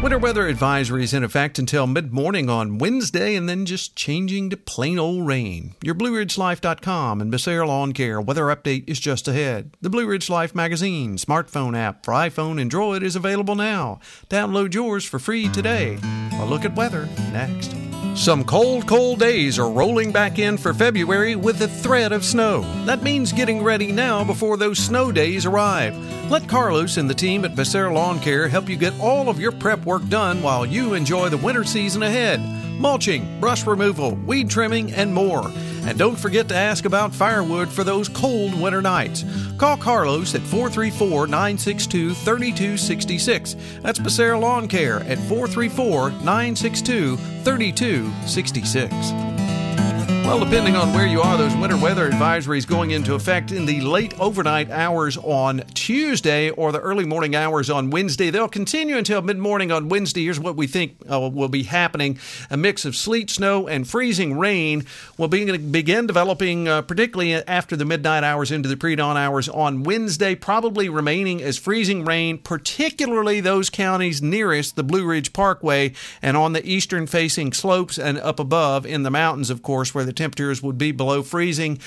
Winter weather advisory is in effect until mid-morning on Wednesday and then just changing to plain old rain. Your BlueRidgeLife.com and Becerra Lawn Care weather update is just ahead. The Blue Ridge Life Magazine smartphone app for iPhone and Droid is available now. Download yours for free today. A look at weather next. Some cold, cold days are rolling back in for February with the threat of snow. That means getting ready now before those snow days arrive. Let Carlos and the team at Becerra Lawn Care help you get all of your prep work done while you enjoy the winter season ahead. Mulching, brush removal, weed trimming, and more. And don't forget to ask about firewood for those cold winter nights. Call Carlos at 434-962-3266. That's Becerra Lawn Care at 434-962-3266. Well, depending on where you are, those winter weather advisories going into effect in the late overnight hours on Tuesday or the early morning hours on Wednesday. They'll continue until mid-morning on Wednesday. Here's what we think will be happening. A mix of sleet, snow, and freezing rain will begin developing, particularly after the midnight hours into the pre-dawn hours on Wednesday, probably remaining as freezing rain, particularly those counties nearest the Blue Ridge Parkway and on the eastern-facing slopes and up above in the mountains, of course, where the temperatures would be below freezing.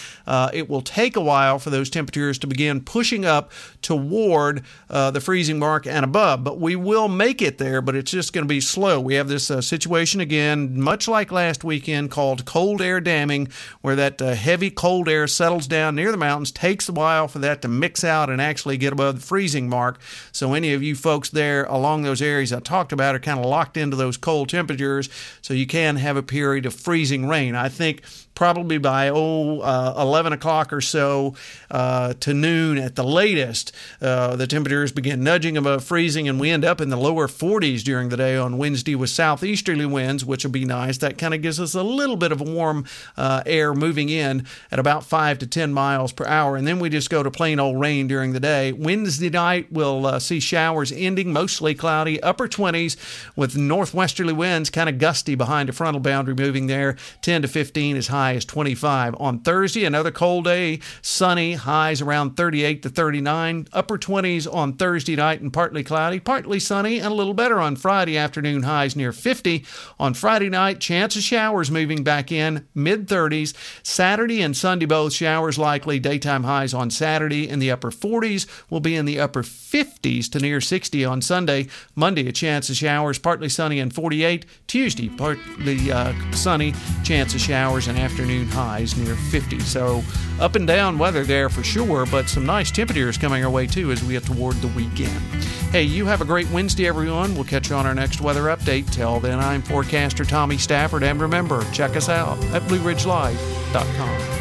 It will take a while for those temperatures to begin pushing up toward the freezing mark and above, but we will make it there, but it's just going to be slow. We have this situation again, much like last weekend, called cold air damming, where that heavy cold air settles down near the mountains, takes a while for that to mix out and actually get above the freezing mark. So any of you folks there along those areas I talked about are kind of locked into those cold temperatures, so you can have a period of freezing rain. I think probably by 11 o'clock or so to noon at the latest, the temperatures begin nudging above freezing, and we end up in the lower 40s during the day on Wednesday with southeasterly winds, which will be nice. That kind of gives us a little bit of warm air moving in at about 5 to 10 miles per hour, and then we just go to plain old rain during the day. Wednesday night, we'll see showers ending, mostly cloudy, upper 20s with northwesterly winds, kind of gusty behind a frontal boundary moving there, 10 to 15 as high as 25. On Thursday, another cold day, sunny, highs around 38 to 39, upper 20s on Thursday night and partly cloudy, partly sunny, and a little better on Friday afternoon, highs near 50. On Friday night, chance of showers moving back in, mid-30s. Saturday and Sunday both, showers likely, daytime highs on Saturday in the upper 40s, will be in the upper 50s to near 60 on Sunday. Monday, a chance of showers, partly sunny and 48. Tuesday, partly sunny, chance of showers and afternoon highs near 50. So up and down weather there for sure, but some nice temperatures coming our way too as we get toward the weekend. Hey, you have a great Wednesday, everyone. We'll catch you on our next weather update. Till then, I'm forecaster Tommy Stafford, and remember, check us out at BlueRidgeLife.com.